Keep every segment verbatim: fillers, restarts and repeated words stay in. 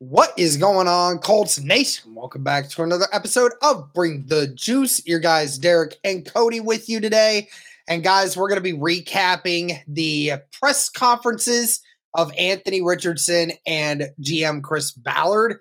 What is going on, Colts Nation? Welcome back to another episode of Bring the Juice. Your guys, Derek and Cody, with you today. And guys, we're going to be recapping the press conferences of Anthony Richardson and G M Chris Ballard.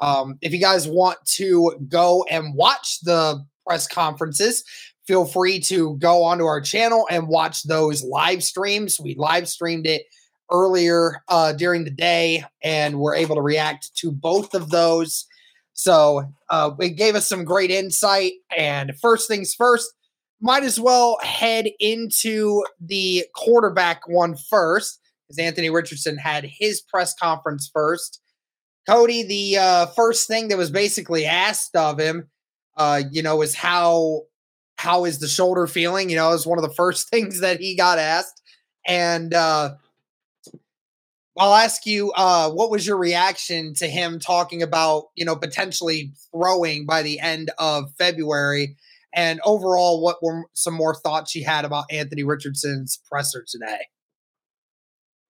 Um, if you guys want to go and watch the press conferences, feel free to go onto our channel and watch those live streams. We live streamed it earlier uh, during the day, and we're able to react to both of those. So uh, it gave us some great insight. And first things first, might as well head into the quarterback one first, because Anthony Richardson had his press conference first. Cody, the uh, first thing that was basically asked of him, uh, you know, is how how is the shoulder feeling? You know, it was one of the first things that he got asked. And uh I'll ask you, uh, what was your reaction to him talking about, you know, potentially throwing by the end of February? And overall, what were some more thoughts you had about Anthony Richardson's presser today?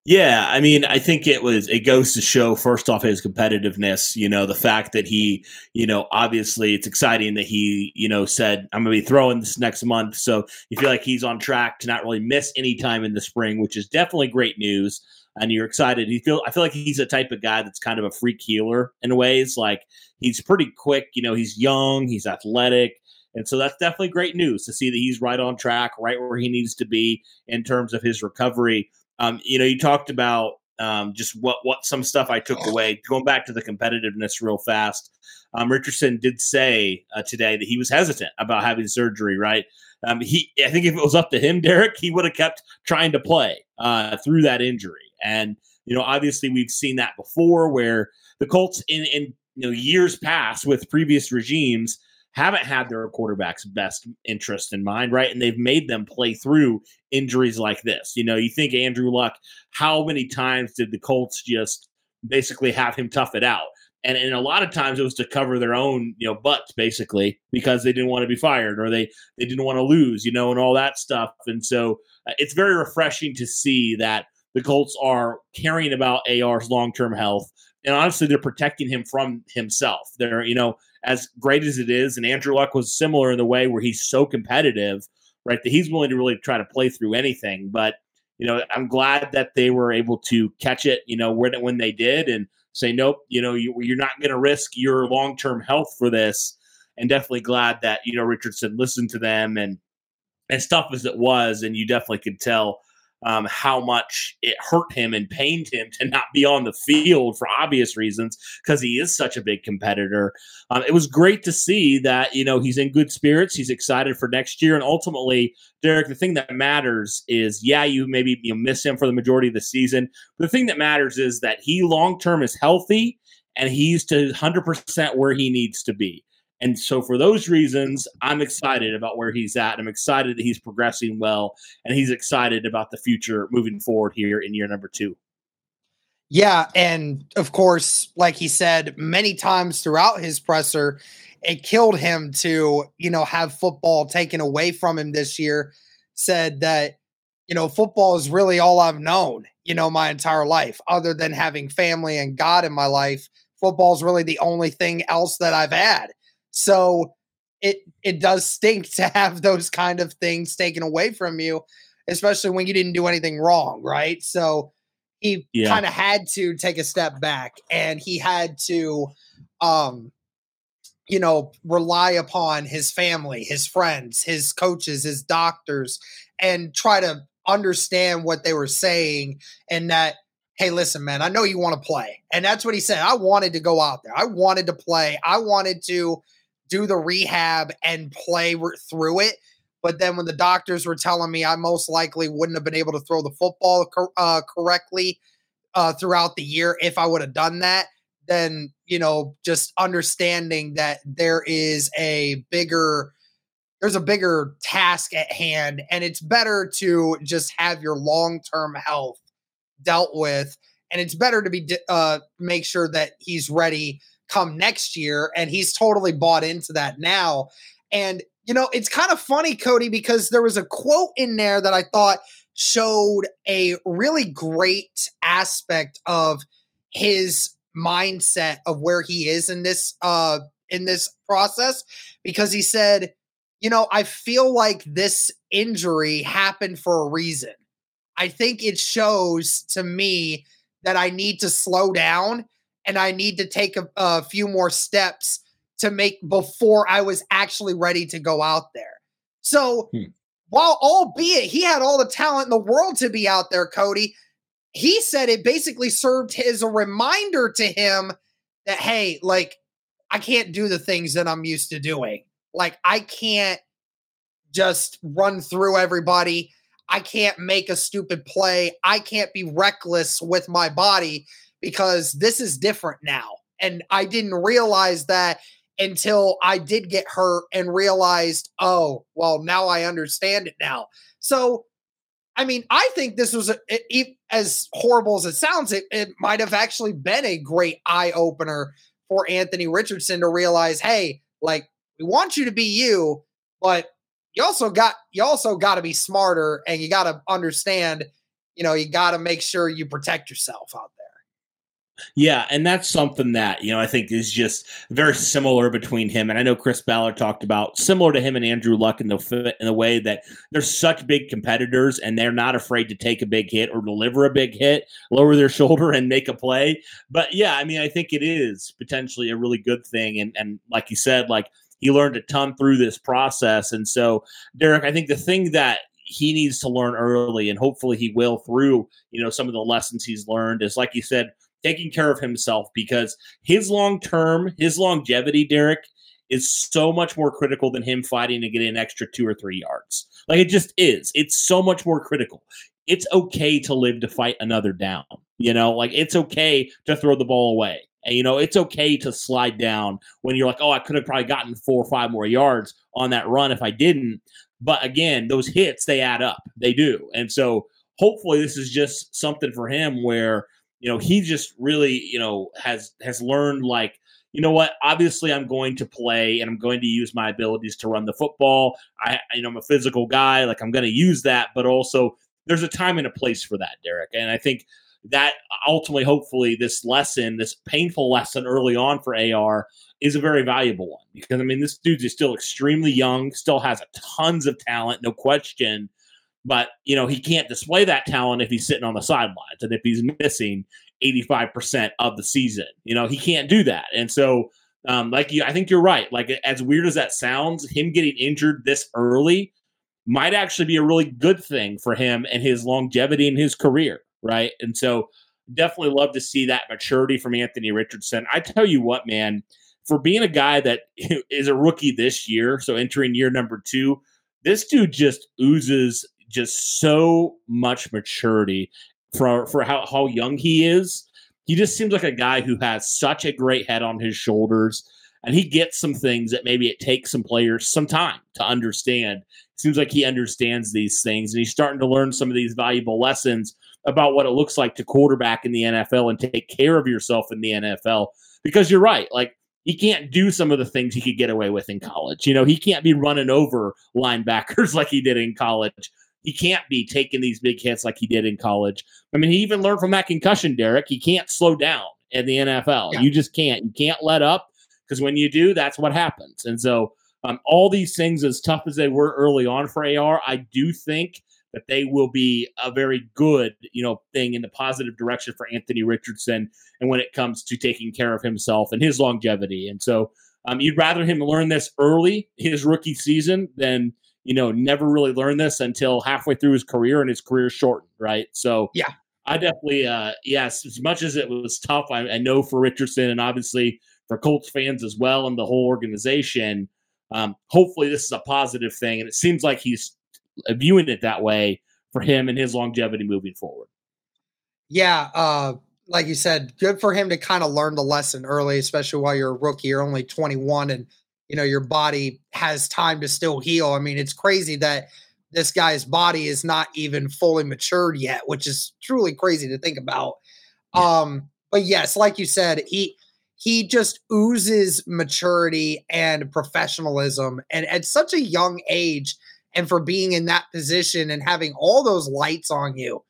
Yeah, I mean, I think it was, it goes to show, first off, his competitiveness, you know, the fact that he, you know, obviously it's exciting that he, you know, said, I'm going to be throwing this next month. So you feel like he's on track to not really miss any time in the spring, which is definitely great news. And you're excited. You feel, I feel like he's a type of guy that's kind of a freak healer in ways. Like, he's pretty quick, you know, he's young, he's athletic. And so that's definitely great news to see that he's right on track, right where he needs to be in terms of his recovery. Um, you know, you talked about um, just what, what some stuff I took away. Going back to the competitiveness real fast, um, Richardson did say uh, today that he was hesitant about having surgery, right? Um, he, I think if it was up to him, Derek, he would have kept trying to play uh, through that injury. And, you know, obviously we've seen that before, where the Colts in, in you know years past with previous regimes haven't had their quarterback's best interest in mind, right? And they've made them play through injuries like this. You know, you think Andrew Luck, how many times did the Colts just basically have him tough it out? And, and a lot of times it was to cover their own, you know, butts, basically, because they didn't want to be fired, or they, they didn't want to lose, you know, and all that stuff. And so uh, it's very refreshing to see that the Colts are caring about A R's long-term health, and honestly, they're protecting him from himself. They're, you know, as great as it is, and Andrew Luck was similar in the way where he's so competitive, right, that he's willing to really try to play through anything. But, you know, I'm glad that they were able to catch it, you know, when when they did, and say, nope, you know, you, you're not going to risk your long-term health for this. And definitely glad that, you know, Richardson listened to them, and as tough as it was, and you definitely could tell Um, how much it hurt him and pained him to not be on the field for obvious reasons, because he is such a big competitor. Um, it was great to see that, you know, he's in good spirits. He's excited for next year. And ultimately, Derek, the thing that matters is, yeah, you maybe you miss him for the majority of the season, but the thing that matters is that he long-term is healthy and he's to one hundred percent where he needs to be. And so for those reasons, I'm excited about where he's at. I'm excited that he's progressing well, and he's excited about the future moving forward here in year number two. Yeah, and of course, like he said many times throughout his presser, it killed him to, you know, have football taken away from him this year. Said that, you know, football is really all I've known, you know, my entire life, other than having family and God in my life. Football is really the only thing else that I've had. So it, it does stink to have those kind of things taken away from you, especially when you didn't do anything wrong. Right. So he yeah. kind of had to take a step back, and he had to, um, you know, rely upon his family, his friends, his coaches, his doctors, and try to understand what they were saying. And that, hey, listen, man, I know you want to play. And that's what he said. I wanted to go out there. I wanted to play. I wanted to do the rehab and play re- through it. But then when the doctors were telling me I most likely wouldn't have been able to throw the football cor- uh, correctly uh, throughout the year if I would have done that, then, you know, just understanding that there is a bigger, there's a bigger task at hand, and it's better to just have your long-term health dealt with. And it's better to be, uh, make sure that he's ready come next year. And he's totally bought into that now. And, you know, it's kind of funny, Cody, because there was a quote in there that I thought showed a really great aspect of his mindset of where he is in this uh in this process, because he said, you know, I feel like this injury happened for a reason. I think it shows to me that I need to slow down, and I need to take a, a few more steps to make before I was actually ready to go out there. So hmm. while albeit he had all the talent in the world to be out there, Cody, he said it basically served as a reminder to him that, hey, like, I can't do the things that I'm used to doing. Like, I can't just run through everybody. I can't make a stupid play. I can't be reckless with my body, because this is different now. And I didn't realize that until I did get hurt and realized, oh, well, now I understand it now. So, I mean, I think this was, a, it, as horrible as it sounds, it, it might have actually been a great eye-opener for Anthony Richardson to realize, hey, like, we want you to be you, but you also got you also got to be smarter, and you got to understand, you know, you got to make sure you protect yourself out there. Yeah, and that's something that, you know, I think is just very similar between him. And I know Chris Ballard talked about similar to him and Andrew Luck in the in the way that they're such big competitors, and they're not afraid to take a big hit or deliver a big hit, lower their shoulder and make a play. But yeah, I mean, I think it is potentially a really good thing. And and like you said, like, he learned a ton through this process. And so, Derek, I think the thing that he needs to learn early, and hopefully he will through, you know, some of the lessons he's learned, is, like you said, taking care of himself, because his long term, his longevity, Derek, is so much more critical than him fighting to get an extra two or three yards. Like, it just is. It's so much more critical. It's okay to live to fight another down. You know, like, it's okay to throw the ball away. And, you know, it's okay to slide down when you're like, oh, I could have probably gotten four or five more yards on that run if I didn't. But again, those hits, they add up. They do. And so hopefully this is just something for him where, you know, he just really, you know, has has learned, like, you know what, obviously I'm going to play, and I'm going to use my abilities to run the football. I, you know, I'm a physical guy. Like, I'm going to use that. But also there's a time and a place for that, Derek. And I think that ultimately, hopefully, this lesson, this painful lesson early on for A R, is a very valuable one. Because, I mean, this dude is still extremely young, still has a tons of talent, no question. But, you know, he can't display that talent if he's sitting on the sidelines and if he's missing eighty-five percent of the season. You know, he can't do that. And so, um, like, you, I think you're right. Like, as weird as that sounds, him getting injured this early might actually be a really good thing for him and his longevity in his career. Right. And so definitely love to see that maturity from Anthony Richardson. I tell you what, man, for being a guy that is a rookie this year, so entering year number two, this dude just oozes just so much maturity for, for how, how young he is. He just seems like a guy who has such a great head on his shoulders, and he gets some things that maybe it takes some players some time to understand. Seems like he understands these things, and he's starting to learn some of these valuable lessons about what it looks like to quarterback in the N F L and take care of yourself in the N F L. Because you're right, like, he can't do some of the things he could get away with in college. You know, he can't be running over linebackers like he did in college. He can't be taking these big hits like he did in college. I mean, he even learned from that concussion, Derek. He can't slow down in the N F L. Yeah. You just can't. You can't let up, because when you do, that's what happens. And so um, all these things, as tough as they were early on for A R, I do think that they will be a very good, you know, thing in the positive direction for Anthony Richardson, and when it comes to taking care of himself and his longevity. And so um, you'd rather him learn this early, his rookie season, than, you know, never really learn this until halfway through his career, and his career shortened, right? So yeah, I definitely, uh, yes, as much as it was tough, I, I know for Richardson, and obviously for Colts fans as well, and the whole organization, um, hopefully this is a positive thing. And it seems like he's viewing it that way for him and his longevity moving forward. Yeah. Uh, like you said, good for him to kind of learn the lesson early, especially while you're a rookie, you're only twenty-one, and you know, your body has time to still heal. I mean, it's crazy that this guy's body is not even fully matured yet, which is truly crazy to think about. Um, but yes, like you said, he, he just oozes maturity and professionalism, and at such a young age, and for being in that position and having all those lights on you,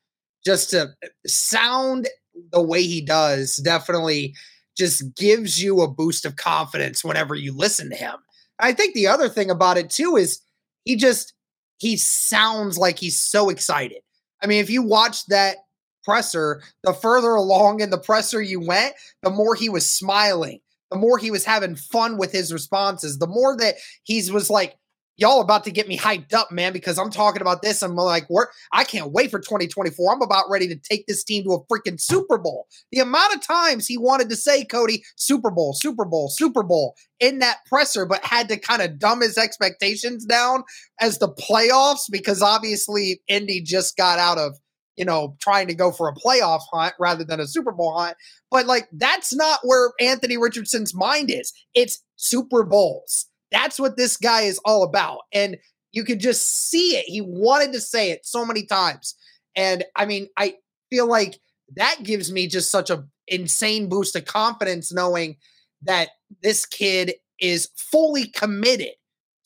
just to sound the way he does definitely just gives you a boost of confidence whenever you listen to him. I think the other thing about it too is he just, he sounds like he's so excited. I mean, if you watch that presser, the further along in the presser you went, the more he was smiling, the more he was having fun with his responses, the more that he's was like, y'all about to get me hyped up, man, because I'm talking about this. I'm like, we're, I can't wait for twenty twenty-four. I'm about ready to take this team to a freaking Super Bowl. The amount of times he wanted to say, Cody, Super Bowl, Super Bowl, Super Bowl in that presser, but had to kind of dumb his expectations down as the playoffs, because obviously Indy just got out of, you know, trying to go for a playoff hunt rather than a Super Bowl hunt. But like, that's not where Anthony Richardson's mind is. It's Super Bowls. That's what this guy is all about. And you could just see it. He wanted to say it so many times. And I mean, I feel like that gives me just such an insane boost of confidence, knowing that this kid is fully committed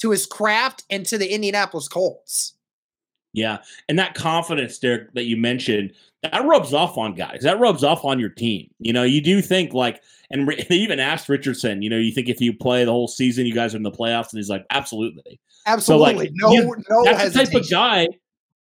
to his craft and to the Indianapolis Colts. Yeah. And that confidence, Derek, that you mentioned, that rubs off on guys. That rubs off on your team. You know, you do think like, and they even asked Richardson, you know, you think if you play the whole season, you guys are in the playoffs? And he's like, absolutely. Absolutely. So like, no, you, no, that's hesitation. The type of guy,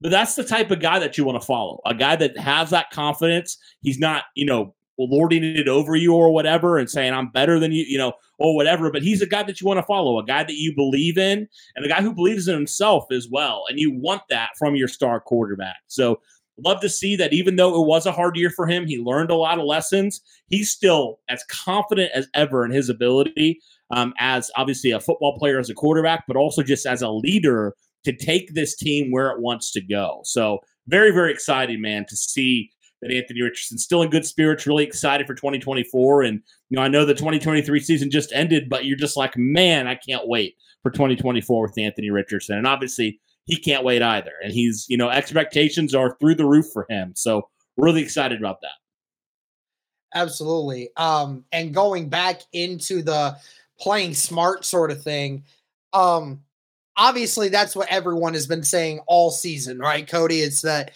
but that's the type of guy that you want to follow. A guy that has that confidence. He's not, you know, lording it over you or whatever and saying, I'm better than you, you know, or whatever. But he's a guy that you want to follow, a guy that you believe in, and a guy who believes in himself as well. And you want that from your star quarterback. So love to see that even though it was a hard year for him, he learned a lot of lessons. He's still as confident as ever in his ability um, as obviously a football player, as a quarterback, but also just as a leader to take this team where it wants to go. So very, very exciting, man, to see that Anthony Richardson's still in good spirits, really excited for twenty twenty-four. And, you know, I know the twenty twenty-three season just ended, but you're just like, man, I can't wait for twenty twenty-four with Anthony Richardson. And obviously he can't wait either. And he's, you know, expectations are through the roof for him. So really excited about that. Absolutely. Um, and going back into the playing smart sort of thing, um, obviously that's what everyone has been saying all season, right, Cody? It's that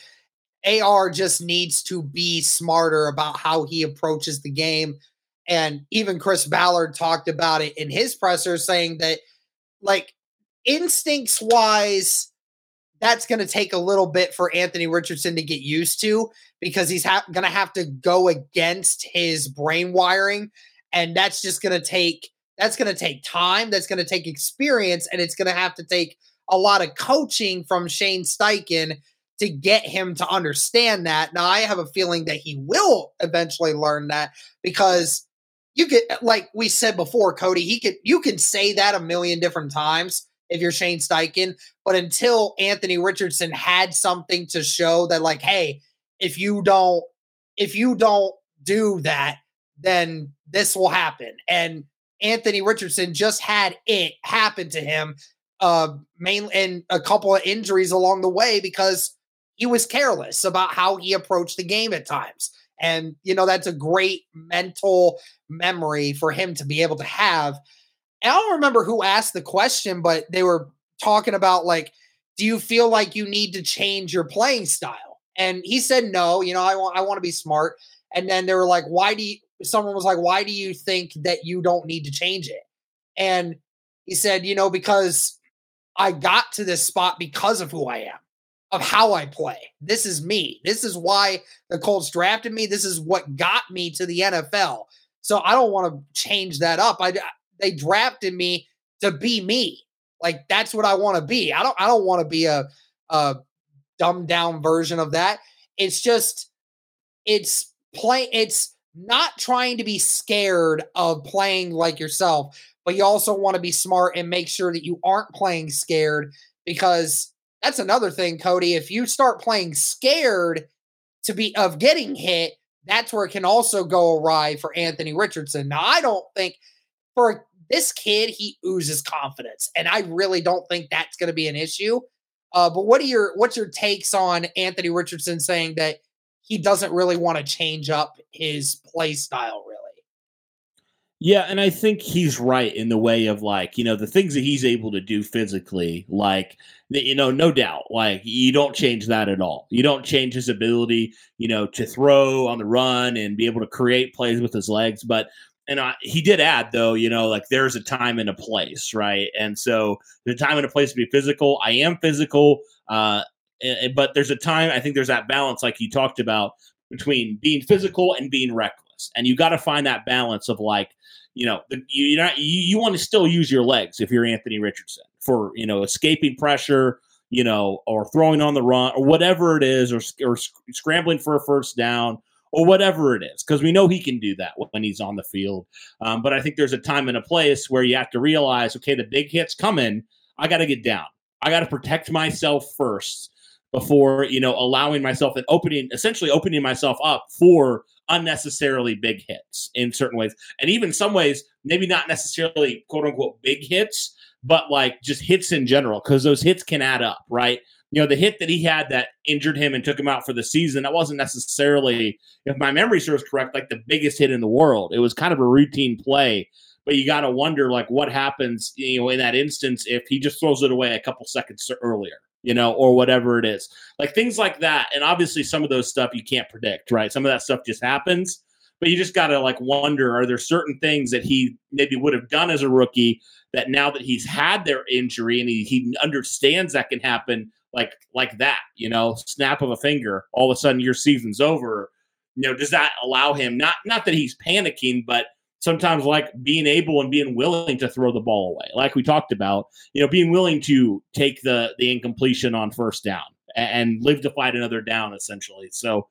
A R just needs to be smarter about how he approaches the game. And even Chris Ballard talked about it in his presser, saying that, like, instincts wise, that's going to take a little bit for Anthony Richardson to get used to, because he's ha- going to have to go against his brain wiring. And that's just going to take, that's going to take time. That's going to take experience. And it's going to have to take a lot of coaching from Shane Steichen to get him to understand that. Now, I have a feeling that he will eventually learn that, because you could, like we said before, Cody, he could, you can say that a million different times if you're Shane Steichen, but until Anthony Richardson had something to show that, like, hey, if you don't, if you don't do that, then this will happen. And Anthony Richardson just had it happen to him, uh, mainly in a couple of injuries along the way, because he was careless about how he approached the game at times. And, you know, that's a great mental memory for him to be able to have. And I don't remember who asked the question, but they were talking about, like, do you feel like you need to change your playing style? And he said, no, you know, I want, I want to be smart. And then they were like, why do you, someone was like, why do you think that you don't need to change it? And he said, you know, because I got to this spot because of who I am, of how I play. This is me. This is why the Colts drafted me. This is what got me to the N F L. So I don't want to change that up. I, they drafted me to be me. Like, that's what I want to be. I don't, I don't want to be a, a dumbed down version of that. It's just, it's play. It's not trying to be scared of playing like yourself, but you also want to be smart and make sure that you aren't playing scared, because that's another thing, Cody. If you start playing scared to be of getting hit, that's where it can also go awry for Anthony Richardson. Now, I don't think for this kid, he oozes confidence, and I really don't think that's going to be an issue. Uh, but what are your what's your takes on Anthony Richardson saying that he doesn't really want to change up his play style, really? Yeah, and I think he's right in the way of, like, you know, the things that he's able to do physically, like, you know, no doubt, like, you don't change that at all. You don't change his ability, you know, to throw on the run and be able to create plays with his legs. But And I, he did add, though, you know, like, there's a time and a place, right? And so the time and a place to be physical. I am physical, uh, and, but there's a time. I think there's that balance, like you talked about, between being physical and being reckless. And you got to find that balance of, like, you know, the, you you're not, you, you want to still use your legs if you're Anthony Richardson for, you know, escaping pressure, you know, or throwing on the run or whatever it is, or or scrambling for a first down, or whatever it is, because we know he can do that when he's on the field. Um, but I think there's a time and a place where you have to realize, okay, the big hit's coming. I got to get down. I got to protect myself first before, you know, allowing myself an opening, essentially opening myself up for unnecessarily big hits in certain ways. And even some ways, maybe not necessarily quote unquote big hits, but like just hits in general, because those hits can add up, right? You know, the hit that he had that injured him and took him out for the season, that wasn't necessarily, if my memory serves correct, like the biggest hit in the world. It was kind of a routine play, but you got to wonder, like, what happens, you know, in that instance if he just throws it away a couple seconds earlier, you know, or whatever it is. Like, things like that. And obviously some of those stuff you can't predict, right? Some of that stuff just happens. But you just got to, like, wonder, are there certain things that he maybe would have done as a rookie that now that he's had their injury and he, he understands that can happen, like like that, you know, snap of a finger, all of a sudden your season's over. You know, does that allow him, not not that he's panicking, but sometimes, like, being able and being willing to throw the ball away, like we talked about, you know, being willing to take the, the incompletion on first down and, and live to fight another down, essentially. So,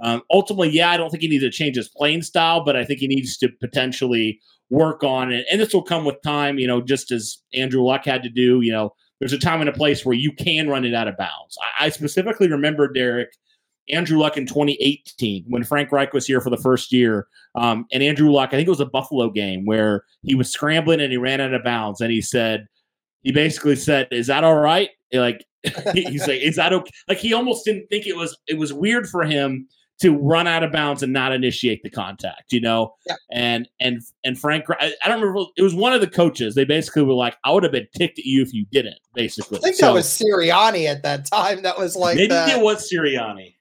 Um, ultimately, yeah, I don't think he needs to change his playing style, but I think he needs to potentially work on it. And this will come with time, you know, just as Andrew Luck had to do. You know, there's a time and a place where you can run it out of bounds. I, I specifically remember, Derek, Andrew Luck in twenty eighteen when Frank Reich was here for the first year. Um, and Andrew Luck, I think it was a Buffalo game where he was scrambling and he ran out of bounds. And he said, he basically said, is that all right? Like, he's like, is that okay? Like, he almost didn't think it was, it was weird for him to run out of bounds and not initiate the contact, you know? Yeah. And and and Frank, I, I don't remember, it was one of the coaches. They basically were like, I would have been ticked at you if you didn't, basically. I think so, that was Sirianni at that time. That was like Maybe that. It was Sirianni.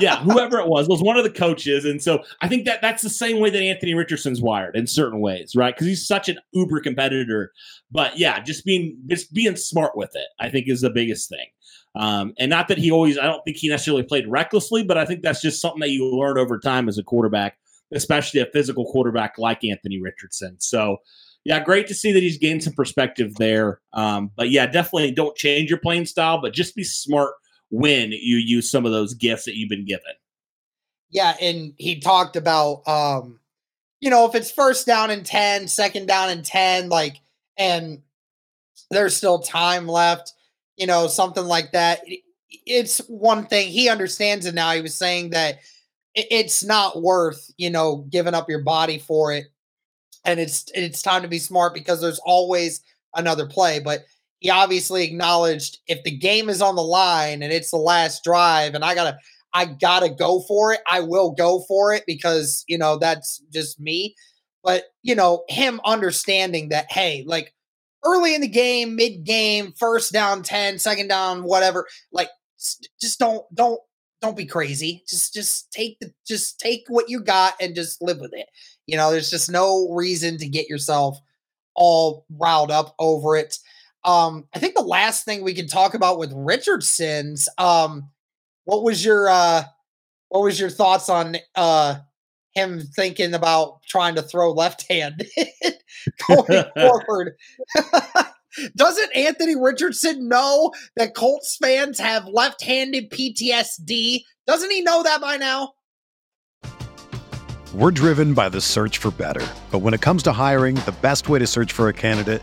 Yeah, whoever it was, it was one of the coaches. And so I think that that's the same way that Anthony Richardson's wired in certain ways, right? Because he's such an uber competitor. But yeah, just being just being smart with it, I think, is the biggest thing. Um, and not that he always, I don't think he necessarily played recklessly, but I think that's just something that you learn over time as a quarterback, especially a physical quarterback like Anthony Richardson. So, yeah, great to see that he's gained some perspective there. Um, but, yeah, definitely don't change your playing style, but just be smart when you use some of those gifts that you've been given. Yeah, and he talked about, um, you know, if it's first down and ten, second down and ten, like, and there's still time left, you know, something like that. It's one thing. He understands it now. He was saying that it's not worth, you know, giving up your body for it. And it's, it's time to be smart because there's always another play. But he obviously acknowledged if the game is on the line and it's the last drive and I gotta, I gotta go for it, I will go for it because, you know, that's just me. But, you know, him understanding that, hey, like, early in the game, mid-game, first down ten, second down, whatever. Like, just don't don't don't be crazy. Just just take the just take what you got and just live with it. You know, there's just no reason to get yourself all riled up over it. Um, I think the last thing we can talk about with Richardson's, um, what was your uh, what was your thoughts on uh, him thinking about trying to throw left-handed going forward? Doesn't Anthony Richardson know that Colts fans have left-handed P T S D? Doesn't he know that by now? We're driven by the search for better. But when it comes to hiring, the best way to search for a candidate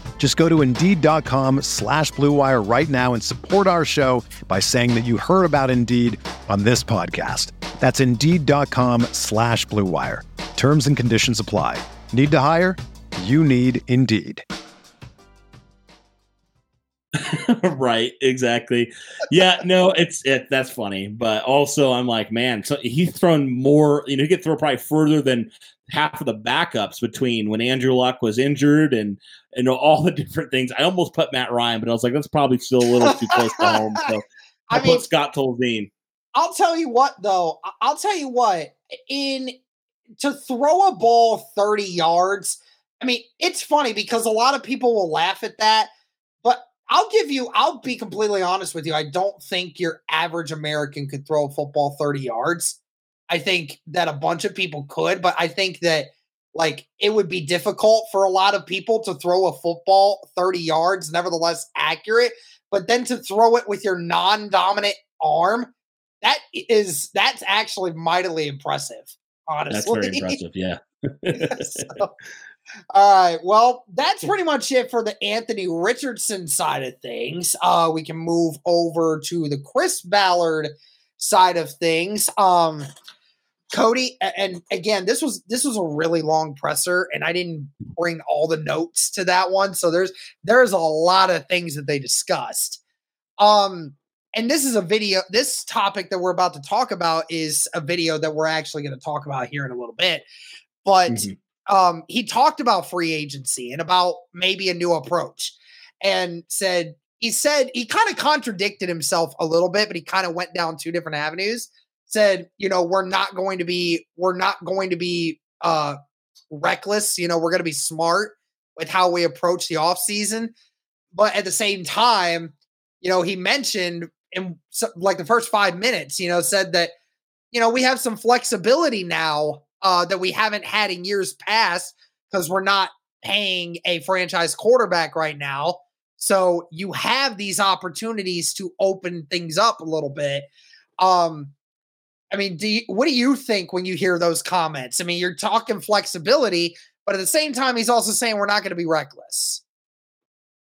Just go to Indeed.com slash Blue Wire right now and support our show by saying that you heard about Indeed on this podcast. That's Indeed.com slash Blue Wire. Terms and conditions apply. Need to hire? You need Indeed. Right, exactly. Yeah, no, it's it, that's funny. But also I'm like, man, so he's thrown more, you know, he could throw probably further than half of the backups between when Andrew Luck was injured and and all the different things. I almost put Matt Ryan, but I was like, that's probably still a little too close to home. So I, I put mean, Scott Tolzien. I'll tell you what, though. I'll tell you what. In to throw a ball thirty yards, I mean, it's funny because a lot of people will laugh at that. But I'll give you, I'll be completely honest with you. I don't think your average American could throw a football thirty yards. I think that a bunch of people could, but I think that like it would be difficult for a lot of people to throw a football thirty yards, nevertheless accurate, but then to throw it with your non-dominant arm, that is, that's actually mightily impressive, honestly. That's very impressive, yeah. So, all right, well, that's pretty much it for the Anthony Richardson side of things. Uh, we can move over to the Chris Ballard side of things. Um, Cody, and again, this was this was a really long presser, and I didn't bring all the notes to that one. So there's there's a lot of things that they discussed. Um, and this is a video. This topic that we're about to talk about is a video that we're actually going to talk about here in a little bit. But mm-hmm. um, he talked about free agency and about maybe a new approach, and said he said he kind of contradicted himself a little bit, but he kind of went down two different avenues. Said, you know, we're not going to be, we're not going to be uh, reckless. You know, we're going to be smart with how we approach the offseason. But at the same time, you know, he mentioned in so, like the first five minutes, you know, said that, you know, we have some flexibility now uh, that we haven't had in years past because we're not paying a franchise quarterback right now. So you have these opportunities to open things up a little bit. Um, I mean, do you, what do you think when you hear those comments? I mean, you're talking flexibility, but at the same time, he's also saying we're not going to be reckless.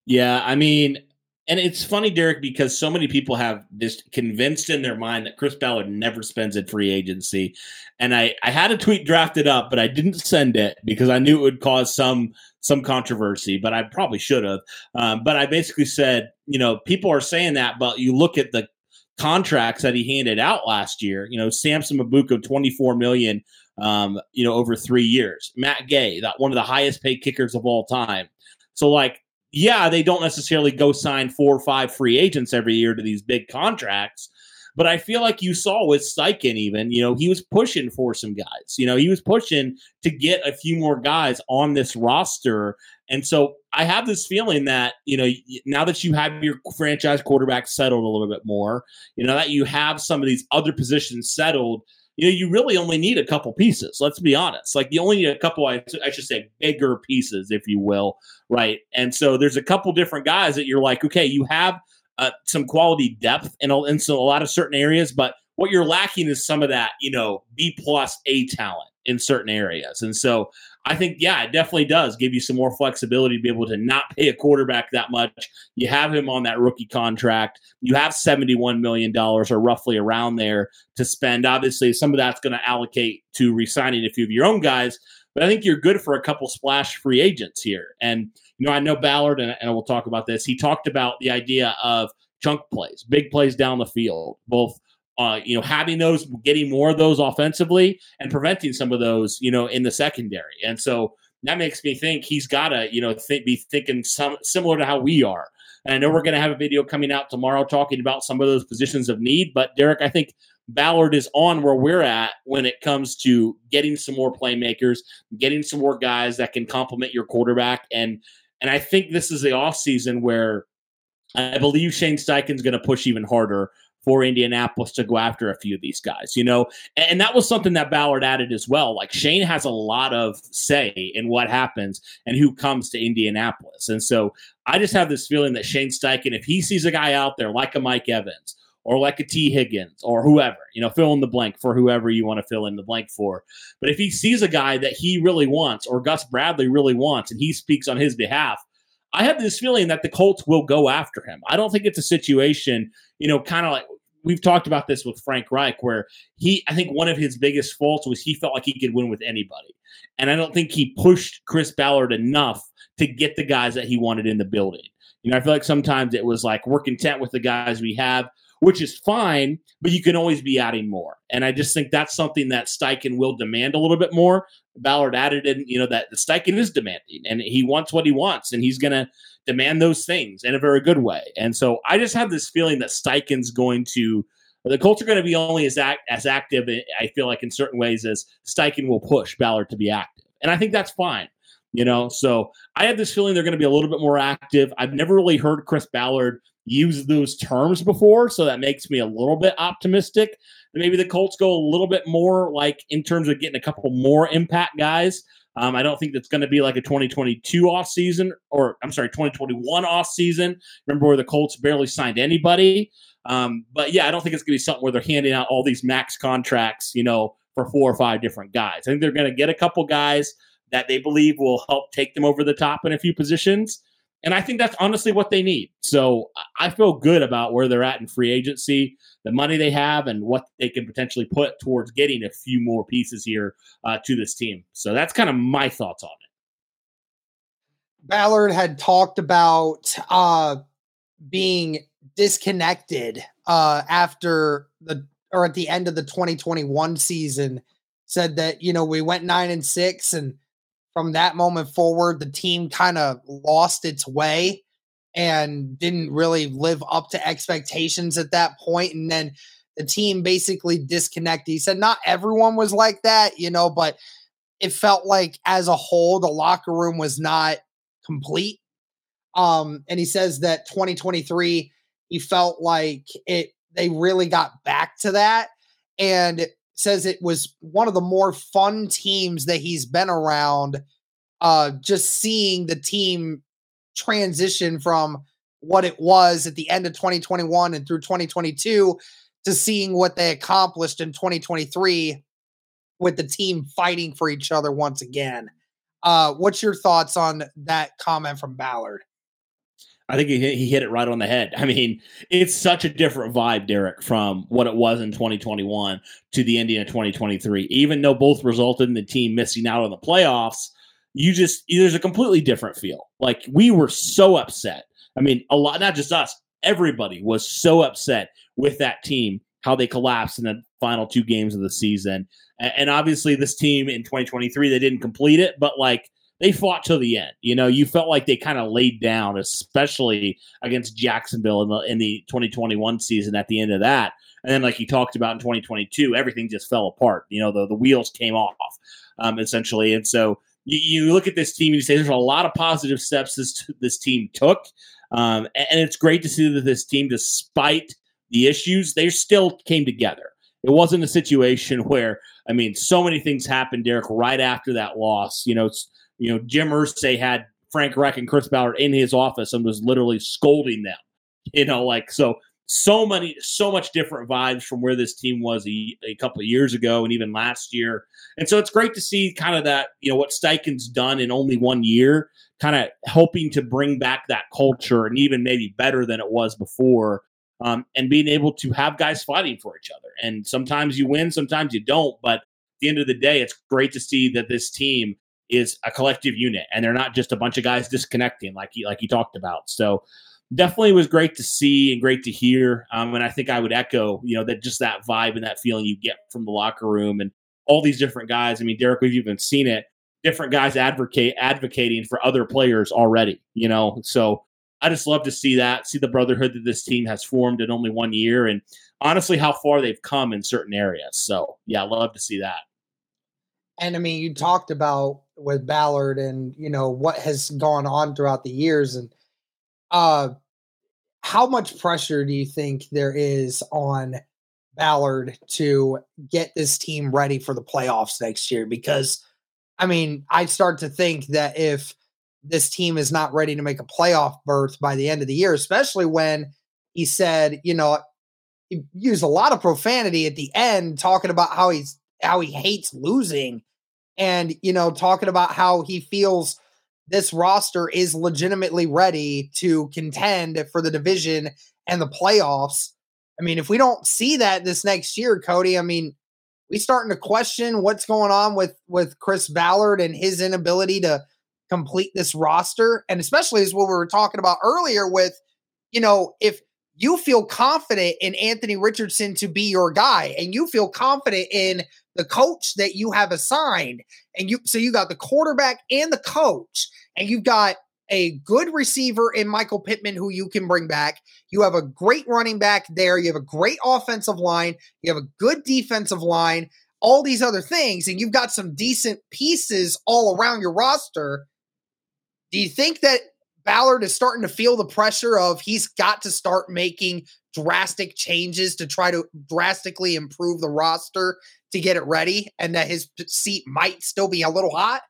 Yeah, I mean, and it's funny, Derek, because so many people have this convinced in their mind that Chris Ballard never spends in free agency. And I, I had a tweet drafted up, but I didn't send it because I knew it would cause some some controversy, but I probably should have. Um, but I basically said, you know, people are saying that, but you look at the contracts that he handed out last year, you know, Samson Mabuko, twenty-four million dollars, um, you know, over three years. Matt Gay, that one of the highest paid kickers of all time. So, like, yeah, they don't necessarily go sign four or five free agents every year to these big contracts. But I feel like you saw with Steichen even, you know, he was pushing for some guys. You know, he was pushing to get a few more guys on this roster. And so I have this feeling that, you know, now that you have your franchise quarterback settled a little bit more, you know, that you have some of these other positions settled, you know, you really only need a couple pieces. Let's be honest. Like you only need a couple, I, I should say bigger pieces, if you will. Right. And so there's a couple different guys that you're like, okay, you have uh, some quality depth in a, in some, a lot of certain areas, but what you're lacking is some of that, you know, B plus A talent in certain areas. And so I think, yeah, it definitely does give you some more flexibility to be able to not pay a quarterback that much. You have him on that rookie contract. You have seventy-one million dollars or roughly around there to spend. Obviously, some of that's going to allocate to re-signing a few of your own guys, but I think you're good for a couple splash free agents here. And, you know, I know Ballard, and, and we'll talk about this, he talked about the idea of chunk plays, big plays down the field, both Uh, you know, having those, getting more of those offensively and preventing some of those, you know, in the secondary. And so that makes me think he's got to, you know, th- be thinking some similar to how we are. And I know we're going to have a video coming out tomorrow talking about some of those positions of need. But, Derek, I think Ballard is on where we're at when it comes to getting some more playmakers, getting some more guys that can complement your quarterback. And, and I think this is the offseason where I believe Shane Steichen's going to push even harder for Indianapolis to go after a few of these guys, you know, and, and that was something that Ballard added as well. Like Shane has a lot of say in what happens and who comes to Indianapolis. And so I just have this feeling that Shane Steichen, if he sees a guy out there like a Mike Evans or like a T Higgins or whoever, you know, fill in the blank for whoever you want to fill in the blank for. But if he sees a guy that he really wants or Gus Bradley really wants, and he speaks on his behalf, I have this feeling that the Colts will go after him. I don't think it's a situation, you know, kind of like, we've talked about this with Frank Reich, where he, I think one of his biggest faults was he felt like he could win with anybody. And I don't think he pushed Chris Ballard enough to get the guys that he wanted in the building. You know, I feel like sometimes it was like, we're content with the guys we have, which is fine, but you can always be adding more. And I just think that's something that Steichen will demand a little bit more. Ballard added in, you know, that Steichen is demanding and he wants what he wants and he's going to demand those things in a very good way. And so I just have this feeling that Steichen's going to, the Colts are going to be only as act, as active, I feel like, in certain ways as Steichen will push Ballard to be active. And I think that's fine, you know. So I have this feeling they're going to be a little bit more active. I've never really heard Chris Ballard use those terms before, so that makes me a little bit optimistic. Maybe the Colts go a little bit more, like, in terms of getting a couple more impact guys. Um, I don't think that's going to be like a twenty twenty-two offseason, or I'm sorry, twenty twenty-one offseason. Remember where the Colts barely signed anybody. Um, but, yeah, I don't think it's going to be something where they're handing out all these max contracts, you know, for four or five different guys. I think they're going to get a couple guys that they believe will help take them over the top in a few positions. And I think that's honestly what they need. So I feel good about where they're at in free agency, the money they have, and what they can potentially put towards getting a few more pieces here uh, to this team. So that's kind of my thoughts on it. Ballard had talked about uh, being disconnected uh, after the, or at the end of the twenty twenty-one season, said that, you know, we went nine and six and from that moment forward, the team kind of lost its way and didn't really live up to expectations at that point. And then the team basically disconnected. He said not everyone was like that, you know, but it felt like as a whole, the locker room was not complete. Um, and he says that twenty twenty-three, he felt like it, they really got back to that, and says it was one of the more fun teams that he's been around, uh, just seeing the team transition from what it was at the end of twenty twenty-one and through twenty twenty-two to seeing what they accomplished in twenty twenty-three with the team fighting for each other once again. Uh, what's your thoughts on that comment from Ballard? I think he he hit it right on the head. I mean, it's such a different vibe, Derek, from what it was in twenty twenty-one to the ending of twenty twenty-three. Even though both resulted in the team missing out on the playoffs, you just there's a completely different feel. Like, we were so upset. I mean, a lot, not just us, everybody was so upset with that team, how they collapsed in the final two games of the season. And, and obviously this team in twenty twenty-three, they didn't complete it, but like, they fought till the end. You know, you felt like they kind of laid down, especially against Jacksonville in the, in the twenty twenty-one season at the end of that. And then, like he talked about in twenty twenty-two, everything just fell apart. You know, the, the wheels came off, um, essentially. And so you, you look at this team and you say there's a lot of positive steps this, this team took. Um, and, and it's great to see that this team, despite the issues, they still came together. it wasn't a situation where, I mean, so many things happened, Derek, right after that loss. You know, it's, you know, Jim Irsay had Frank Reich and Chris Ballard in his office and was literally scolding them. You know, like, so, so many, so much different vibes from where this team was a, a couple of years ago and even last year. And so it's great to see kind of that, you know, what Steichen's done in only one year, kind of helping to bring back that culture and even maybe better than it was before. Um, and being able to have guys fighting for each other. And sometimes you win, sometimes you don't. But at the end of the day, it's great to see that this team is a collective unit and they're not just a bunch of guys disconnecting like he, like he talked about. So definitely was great to see and great to hear. Um, and I think I would echo, you know, that just that vibe and that feeling you get from the locker room and all these different guys. I mean, Derek, we've even seen it. Different guys advocate advocating for other players already, you know, so I just love to see that, see the brotherhood that this team has formed in only one year and honestly how far they've come in certain areas. So, yeah, I love to see that. And, I mean, you talked about with Ballard and, you know, what has gone on throughout the years. And uh, how much pressure do you think there is on Ballard to get this team ready for the playoffs next year? Because, I mean, I start to think that if this team is not ready to make a playoff berth by the end of the year, especially when he said, you know, he used a lot of profanity at the end, talking about how he's, how he hates losing and, you know, talking about how he feels this roster is legitimately ready to contend for the division and the playoffs. I mean, if we don't see that this next year, Cody, I mean, we starting to question what's going on with, with Chris Ballard and his inability to complete this roster. And especially as what we were talking about earlier with, you know, if you feel confident in Anthony Richardson to be your guy and you feel confident in the coach that you have assigned and you, so you got the quarterback and the coach and you've got a good receiver in Michael Pittman, who you can bring back. You have a great running back there. You have a great offensive line. You have a good defensive line, all these other things. And you've got some decent pieces all around your roster. Do you think that Ballard is starting to feel the pressure of he's got to start making drastic changes to try to drastically improve the roster to get it ready and that his seat might still be a little hot?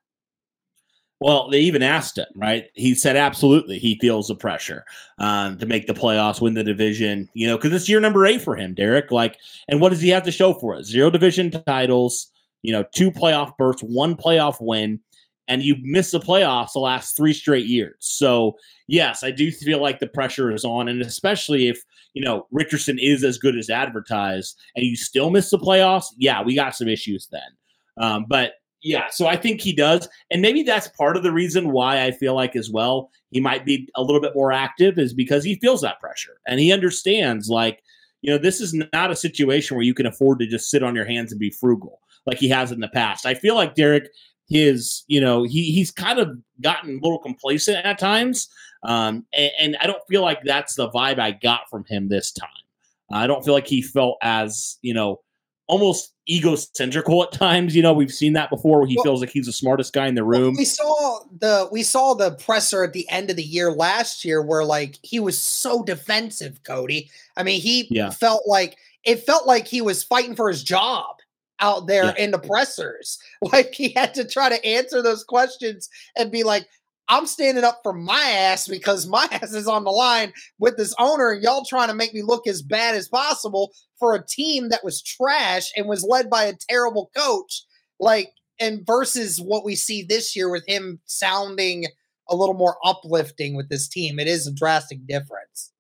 Well, they even asked him, right? He said, absolutely. He feels the pressure um, to make the playoffs, win the division, you know, because it's year number eight for him, Derek. Like, and what does he have to show for us? Zero division titles, you know, two playoff berths, one playoff win. And you missed the playoffs the last three straight years. So, yes, I do feel like the pressure is on. And especially if, you know, Richardson is as good as advertised and you still miss the playoffs, yeah, we got some issues then. Um, but, yeah, so I think he does. And maybe that's part of the reason why I feel like as well he might be a little bit more active is because he feels that pressure. And he understands, like, you know, this is not a situation where you can afford to just sit on your hands and be frugal like he has in the past. I feel like, Derek, his, you know, he he's kind of gotten a little complacent at times. Um, and, and I don't feel like that's the vibe I got from him this time. I don't feel like he felt as, you know, almost egocentrical at times. You know, we've seen that before where he well, feels like he's the smartest guy in the room. Well, we saw the, we saw the presser at the end of the year last year where like he was so defensive, Cody. I mean, he yeah. felt like, it felt like he was fighting for his job out there yeah. in the pressers. Like he had to try to answer those questions and be like, I'm standing up for my ass because my ass is on the line with this owner and y'all trying to make me look as bad as possible for a team that was trash and was led by a terrible coach. Like, and versus what we see this year with him sounding a little more uplifting with this team. It is a drastic difference.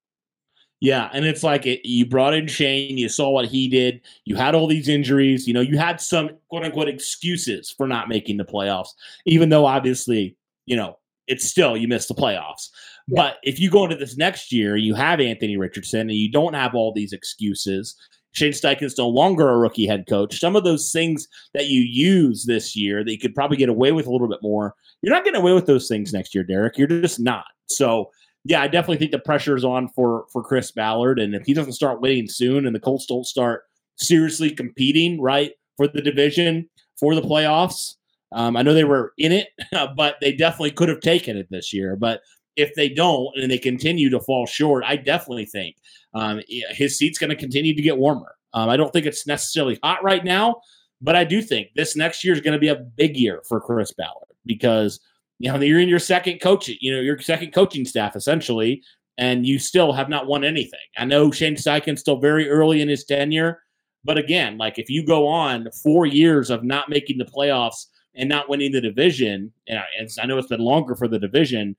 Yeah, and it's like it, you brought in Shane, you saw what he did, you had all these injuries, you know, you had some quote-unquote excuses for not making the playoffs, even though obviously, you know, it's still you missed the playoffs. Yeah. But if you go into this next year, you have Anthony Richardson, and you don't have all these excuses. Shane Steichen's no longer a rookie head coach. Some of those things that you use this year that you could probably get away with a little bit more, you're not getting away with those things next year, Derek. You're just not. So yeah, I definitely think the pressure is on for, for Chris Ballard. And if he doesn't start winning soon and the Colts don't start seriously competing, right, for the division, for the playoffs, um, I know they were in it, but they definitely could have taken it this year. But if they don't and they continue to fall short, I definitely think um, his seat's going to continue to get warmer. Um, I don't think it's necessarily hot right now, but I do think this next year is going to be a big year for Chris Ballard because, you know, you're in your second coach, you know, your second coaching staff essentially, and you still have not won anything. I know Shane Steichen's still very early in his tenure, but again, like if you go on four years of not making the playoffs and not winning the division, and I, and I know it's been longer for the division,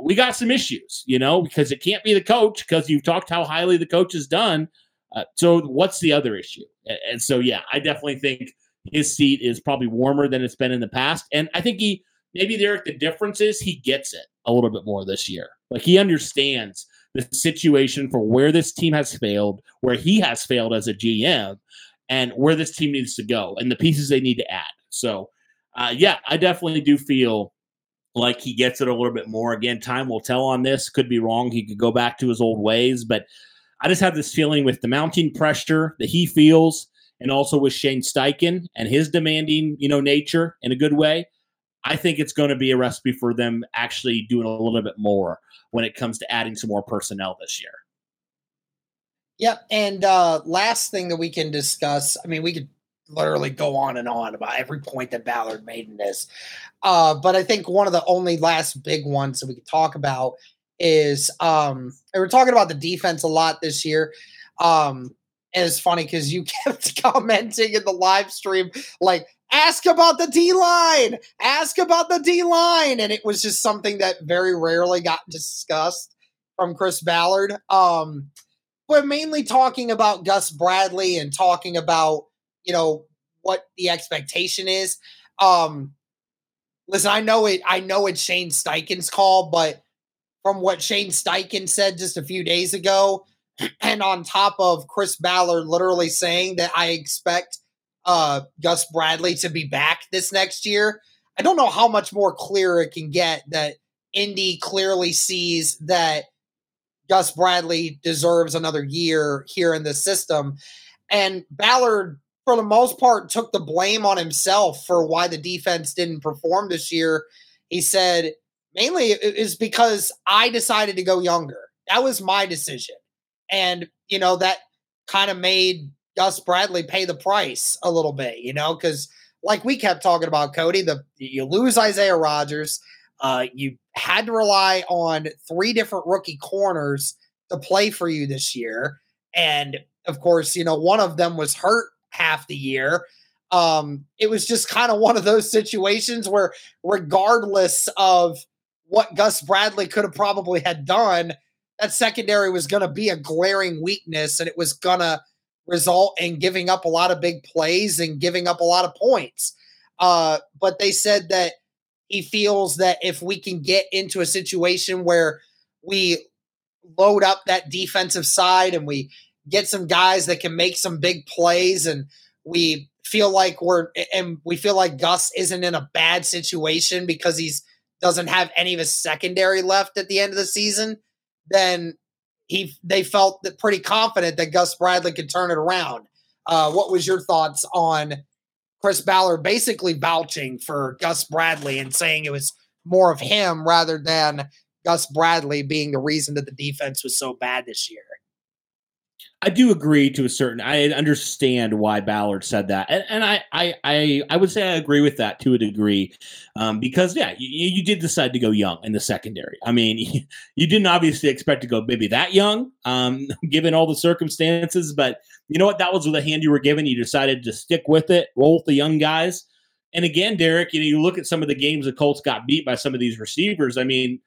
we got some issues, you know, because it can't be the coach because you've talked how highly the coach has done. Uh, so what's the other issue? And so, yeah, I definitely think his seat is probably warmer than it's been in the past. And I think he, maybe Derek, the difference is he gets it a little bit more this year. Like he understands the situation for where this team has failed, where he has failed as a G M, and where this team needs to go and the pieces they need to add. So, uh, yeah, I definitely do feel like he gets it a little bit more. Again, time will tell on this. Could be wrong. He could go back to his old ways, but I just have this feeling with the mounting pressure that he feels and also with Shane Steichen and his demanding, you know, nature in a good way, I think it's going to be a recipe for them actually doing a little bit more when it comes to adding some more personnel this year. Yep. And uh, last thing that we can discuss, I mean, we could literally go on and on about every point that Ballard made in this. Uh, but I think one of the only last big ones that we could talk about is um and we're talking about the defense a lot this year. Um and it's funny because you kept commenting in the live stream, like, ask about the D-line, ask about the D-line. And it was just something that very rarely got discussed from Chris Ballard. Um, but mainly talking about Gus Bradley and talking about, you know, what the expectation is. Um listen, I know it, I know it's Shane Steichen's call, but from what Shane Steichen said just a few days ago, and on top of Chris Ballard literally saying that I expect uh, Gus Bradley to be back this next year, I don't know how much more clear it can get that Indy clearly sees that Gus Bradley deserves another year here in the system. And Ballard, for the most part, took the blame on himself for why the defense didn't perform this year. He said, mainly is because I decided to go younger. That was my decision. And, you know, that kind of made Gus Bradley pay the price a little bit, you know, because like we kept talking about, Cody, the you lose Isaiah Rogers. Uh, you had to rely on three different rookie corners to play for you this year. And, of course, you know, one of them was hurt half the year. Um, it was just kind of one of those situations where regardless of what Gus Bradley could have probably had done, that secondary was going to be a glaring weakness, and it was going to result in giving up a lot of big plays and giving up a lot of points. Uh, but they said that he feels that if we can get into a situation where we load up that defensive side and we get some guys that can make some big plays, and we feel like we're, and we feel like Gus isn't in a bad situation because he's doesn't have any of his secondary left at the end of the season, then he they felt that pretty confident that Gus Bradley could turn it around. Uh, what was your thoughts on Chris Ballard basically vouching for Gus Bradley and saying it was more of him rather than Gus Bradley being the reason that the defense was so bad this year? I do agree to a certain, I understand why Ballard said that. And, and I, I, I, I would say I agree with that to a degree um, because, yeah, you, you did decide to go young in the secondary. I mean, you, you didn't obviously expect to go maybe that young um, given all the circumstances, but you know what? That was the hand you were given. You decided to stick with it, roll with the young guys. And again, Derek, you know, you look at some of the games the Colts got beat by some of these receivers. I mean,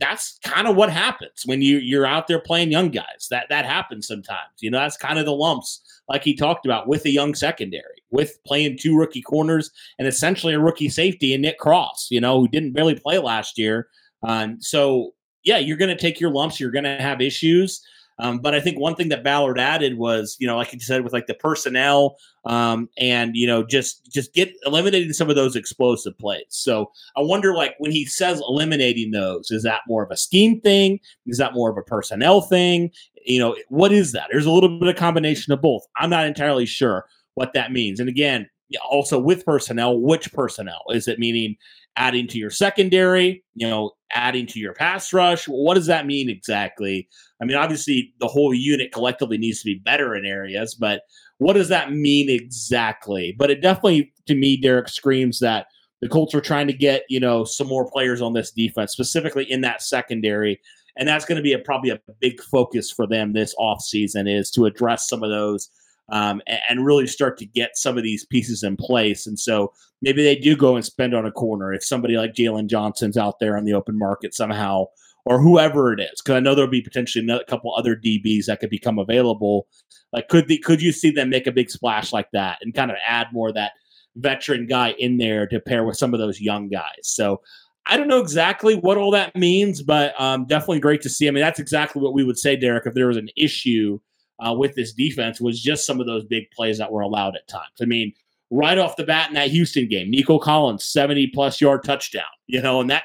that's kind of what happens when you, you're out there playing young guys. That that happens sometimes. You know, that's kind of the lumps, like he talked about, with a young secondary, with playing two rookie corners and essentially a rookie safety in Nick Cross, you know, who didn't barely play last year. Um, so, yeah, you're going to take your lumps. You're going to have issues. Um, but I think one thing that Ballard added was, you know, like he said, with like the personnel um, and, you know, just just get eliminating some of those explosive plays. So I wonder, like, when he says eliminating those, is that more of a scheme thing? Is that more of a personnel thing? You know, what is that? There's a little bit of combination of both. I'm not entirely sure what that means. And again, also with personnel, which personnel? Is it meaning adding to your secondary, you know, adding to your pass rush? What does that mean exactly? I mean, obviously the whole unit collectively needs to be better in areas, but what does that mean exactly? But it definitely, to me, Derek, screams that the Colts are trying to get, you know, some more players on this defense, specifically in that secondary. And that's going to be a, probably a big focus for them this offseason, is to address some of those um, and, and really start to get some of these pieces in place. And so maybe they do go and spend on a corner if somebody like Jalen Johnson's out there on the open market somehow, or whoever it is, because I know there'll be potentially a couple other D Bs that could become available. Like, could the, could you see them make a big splash like that and kind of add more of that veteran guy in there to pair with some of those young guys? So I don't know exactly what all that means, but um, definitely great to see. I mean, that's exactly what we would say, Derek, if there was an issue uh, with this defense, was just some of those big plays that were allowed at times. I mean, right off the bat in that Houston game, Nico Collins, seventy-plus yard touchdown, you know, and that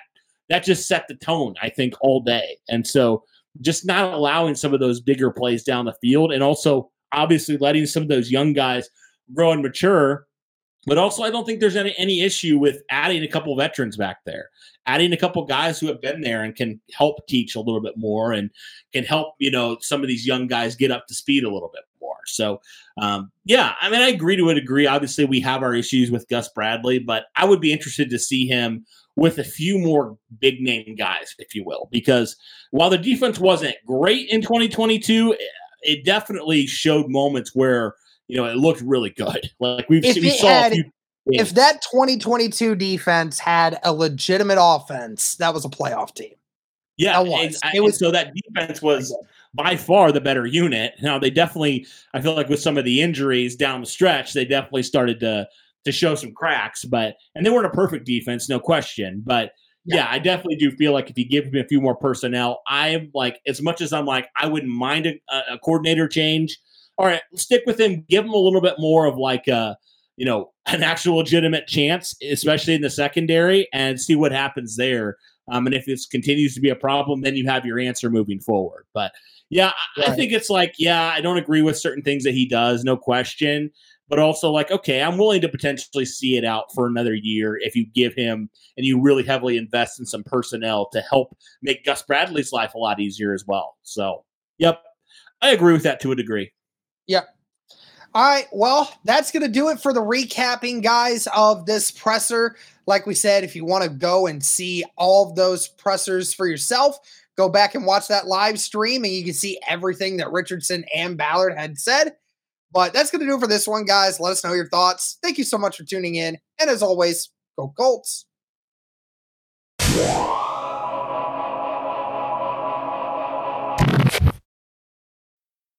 that just set the tone, I think, all day. And so just not allowing some of those bigger plays down the field, and also obviously letting some of those young guys grow and mature. But also, I don't think there's any, any issue with adding a couple veterans back there, adding a couple guys who have been there and can help teach a little bit more and can help, you know, some of these young guys get up to speed a little bit more. So, um, yeah, I mean, I agree to a degree. Obviously, we have our issues with Gus Bradley, but I would be interested to see him with a few more big name guys, if you will, because while the defense wasn't great in twenty twenty-two, it definitely showed moments where, you know, it looked really good. Like we've seen, we saw. Had, a few if that twenty twenty-two defense had a legitimate offense, that was a playoff team. Yeah, that was. And, it was so that defense was by far the better unit. Now they definitely, I feel like with some of the injuries down the stretch, they definitely started to to show some cracks. But and they weren't a perfect defense, no question. But yeah, yeah I definitely do feel like if you give me a few more personnel, I'm like, as much as I'm like, I wouldn't mind a, a coordinator change. All right, stick with him. Give him a little bit more of like a, you know, an actual legitimate chance, especially in the secondary, and see what happens there. Um, and if this continues to be a problem, then you have your answer moving forward. But yeah, right. I think it's like, yeah, I don't agree with certain things that he does, no question. But also like, okay, I'm willing to potentially see it out for another year if you give him and you really heavily invest in some personnel to help make Gus Bradley's life a lot easier as well. So, yep, I agree with that to a degree. Yeah. All right. Well, that's going to do it for the recapping, guys, of this presser. Like we said, if you want to go and see all of those pressers for yourself, go back and watch that live stream and you can see everything that Richardson and Ballard had said. But that's going to do it for this one, guys. Let us know your thoughts. Thank you so much for tuning in. And as always, go Colts.